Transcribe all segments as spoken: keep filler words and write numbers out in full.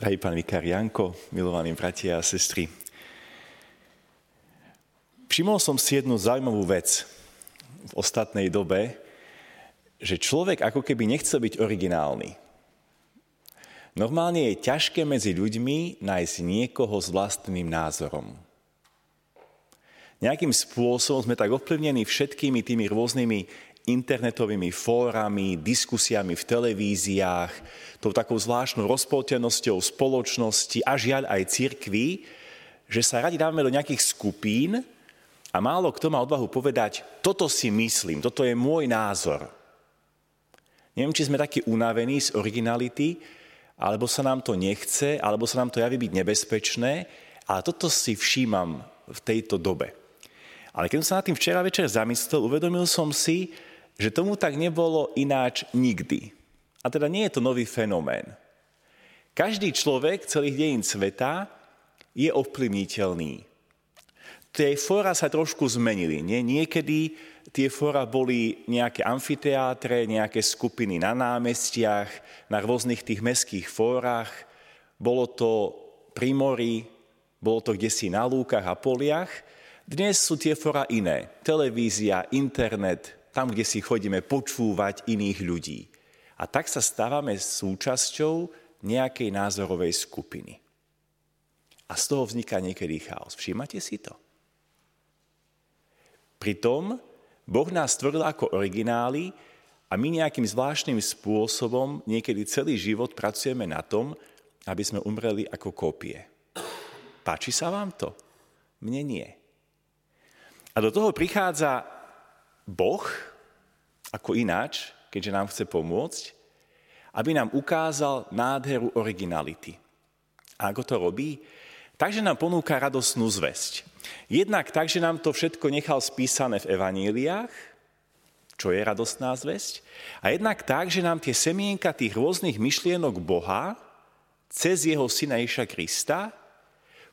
Drahý pán Vikarianko, milovaní bratia a sestry. Všimol som si jednu zaujímavú vec v ostatnej dobe, že človek ako keby nechcel byť originálny. Normálne je ťažké medzi ľuďmi nájsť niekoho s vlastným názorom. Nejakým spôsobom sme tak ovplyvnení všetkými tými rôznymi internetovými fórami, diskusiami v televíziách, tou takou zvláštnou rozpoltenosťou spoločnosti a žiaľ aj cirkvi, že sa radi dávame do nejakých skupín a málo kto má odvahu povedať, toto si myslím, toto je môj názor. Neviem, či sme takí unavení z originality, alebo sa nám to nechce, alebo sa nám to javí byť nebezpečné, ale toto si všímam v tejto dobe. Ale keď som sa nad tým včera večer zamyslel, uvedomil som si, že tomu tak nebolo ináč nikdy. A teda nie je to nový fenomén. Každý človek celých dejín sveta je ovplyvniteľný. Tie fóra sa trošku zmenili. Nie? Niekedy tie fóra boli nejaké amfiteátre, nejaké skupiny na námestiach, na rôznych tých mestských fórach. Bolo to pri mori, bolo to kdesi na lúkach a poliach. Dnes sú tie fóra iné. Televízia, internet, tam, kde si chodíme počúvať iných ľudí. A tak sa stávame súčasťou nejakej názorovej skupiny. A z toho vzniká niekedy chaos. Všímate si to? Pritom Boh nás stvoril ako originály a my nejakým zvláštnym spôsobom niekedy celý život pracujeme na tom, aby sme umreli ako kópie. Páči sa vám to? Mne nie. A do toho prichádza Boh, ako ináč, keďže nám chce pomôcť, aby nám ukázal nádheru originality. A ako to robí? Takže nám ponúka radosnú zvesť. Jednak tak, že nám to všetko nechal spísané v evaníliách, čo je radosná zvesť, a jednak tak, že nám tie semienka tých rôznych myšlienok Boha cez jeho syna Ježiša Krista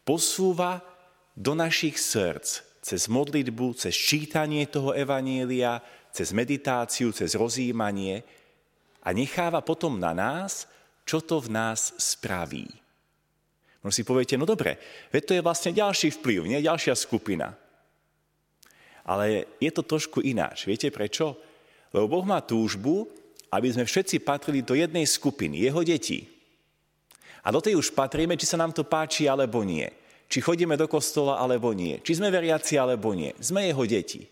posúva do našich srdc, cez modlitbu, cez čítanie toho evanielia, cez meditáciu, cez rozjímanie a necháva potom na nás, čo to v nás spraví. No si poviete, no dobre, veď to je vlastne ďalší vplyv, nie ďalšia skupina. Ale je to trošku ináč. Viete prečo? Lebo Boh má túžbu, aby sme všetci patrili do jednej skupiny, jeho detí. A do tej už patríme, či sa nám to páči alebo nie. Či chodíme do kostola, alebo nie. Či sme veriaci, alebo nie. Sme jeho deti.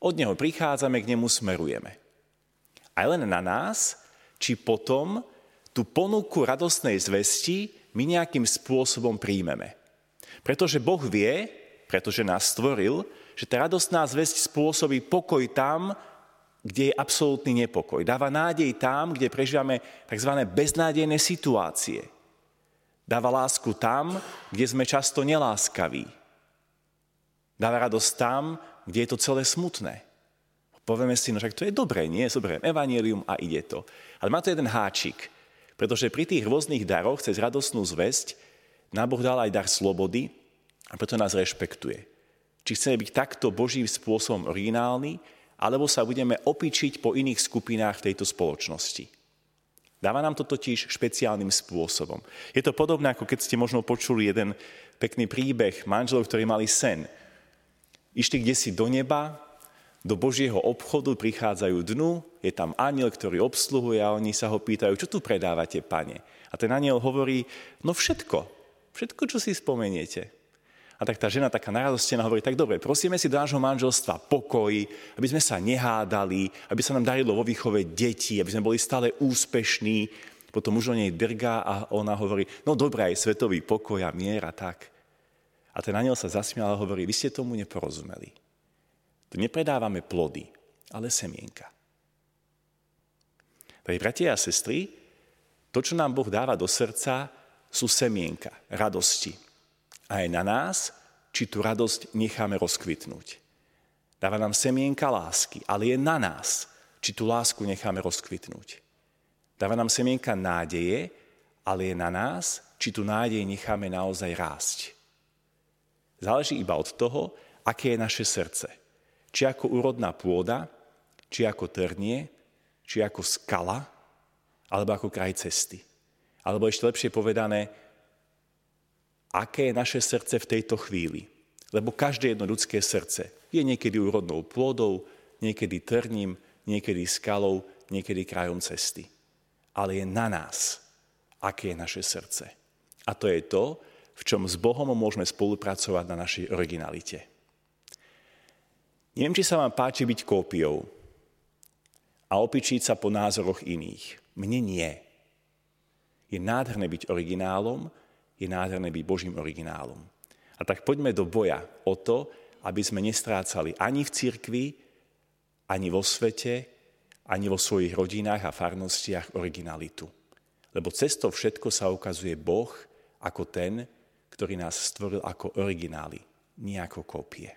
Od neho prichádzame, k nemu smerujeme. A len na nás, či potom tú ponuku radostnej zvesti my nejakým spôsobom príjmeme. Pretože Boh vie, pretože nás stvoril, že tá radostná zvesť spôsobí pokoj tam, kde je absolútny nepokoj. Dáva nádej tam, kde prežívame tzv. Beznádejné situácie. Dáva lásku tam, kde sme často neláskaví. Dáva radosť tam, kde je to celé smutné. Povieme si, no že to je dobré, nie? Dobré, evanjelium a ide to. Ale má to jeden háčik, pretože pri tých rôznych daroch cez radostnú zvesť nám Boh dal aj dar slobody a preto nás rešpektuje. Či chceme byť takto Božím spôsobom originálni, alebo sa budeme opičiť po iných skupinách v tejto spoločnosti. Dáva nám to totiž špeciálnym spôsobom. Je to podobné, ako keď ste možno počuli jeden pekný príbeh manželov, ktorí mali sen. Išli kdesi do neba, do Božieho obchodu, prichádzajú dnu, je tam anjel, ktorý obsluhuje a oni sa ho pýtajú, čo tu predávate, pane? A ten anjel hovorí, no všetko, všetko, čo si spomeniete. A tak tá žena taká naradostená hovorí, tak dobre, prosíme si do nášho manželstva pokoj, aby sme sa nehádali, aby sa nám darilo vo výchove detí, aby sme boli stále úspešní. Potom muž o nej drgá a ona hovorí, no dobré, aj svetový pokoj a mier a tak. A ten anjel sa zasmial a hovorí, vy ste tomu neporozumeli. Tu nepredávame plody, ale semienka. Takže bratia a sestry, to, čo nám Boh dáva do srdca, sú semienka radosti. A je na nás, či tú radosť necháme rozkvitnúť. Dáva nám semienka lásky, ale je na nás, či tú lásku necháme rozkvitnúť. Dáva nám semienka nádeje, ale je na nás, či tú nádej necháme naozaj rásť. Záleží iba od toho, aké je naše srdce. Či ako úrodná pôda, či ako trnie, či ako skala, alebo ako kraj cesty. Alebo ešte lepšie povedané, aké je naše srdce v tejto chvíli. Lebo každé jedno ľudské srdce je niekedy úrodnou plodou, niekedy trním, niekedy skalou, niekedy krajom cesty. Ale je na nás, aké je naše srdce. A to je to, v čom s Bohom môžeme spolupracovať na našej originalite. Neviem, či sa vám páči byť kópiou a opičiť sa po názoroch iných. Mne nie. Je nádherné byť originálom, je nádherné byť Božím originálom. A tak poďme do boja o to, aby sme nestrácali ani v cirkvi, ani vo svete, ani vo svojich rodinách a farnostiach originalitu. Lebo cez to všetko sa ukazuje Boh ako ten, ktorý nás stvoril ako originály, nie ako kópie.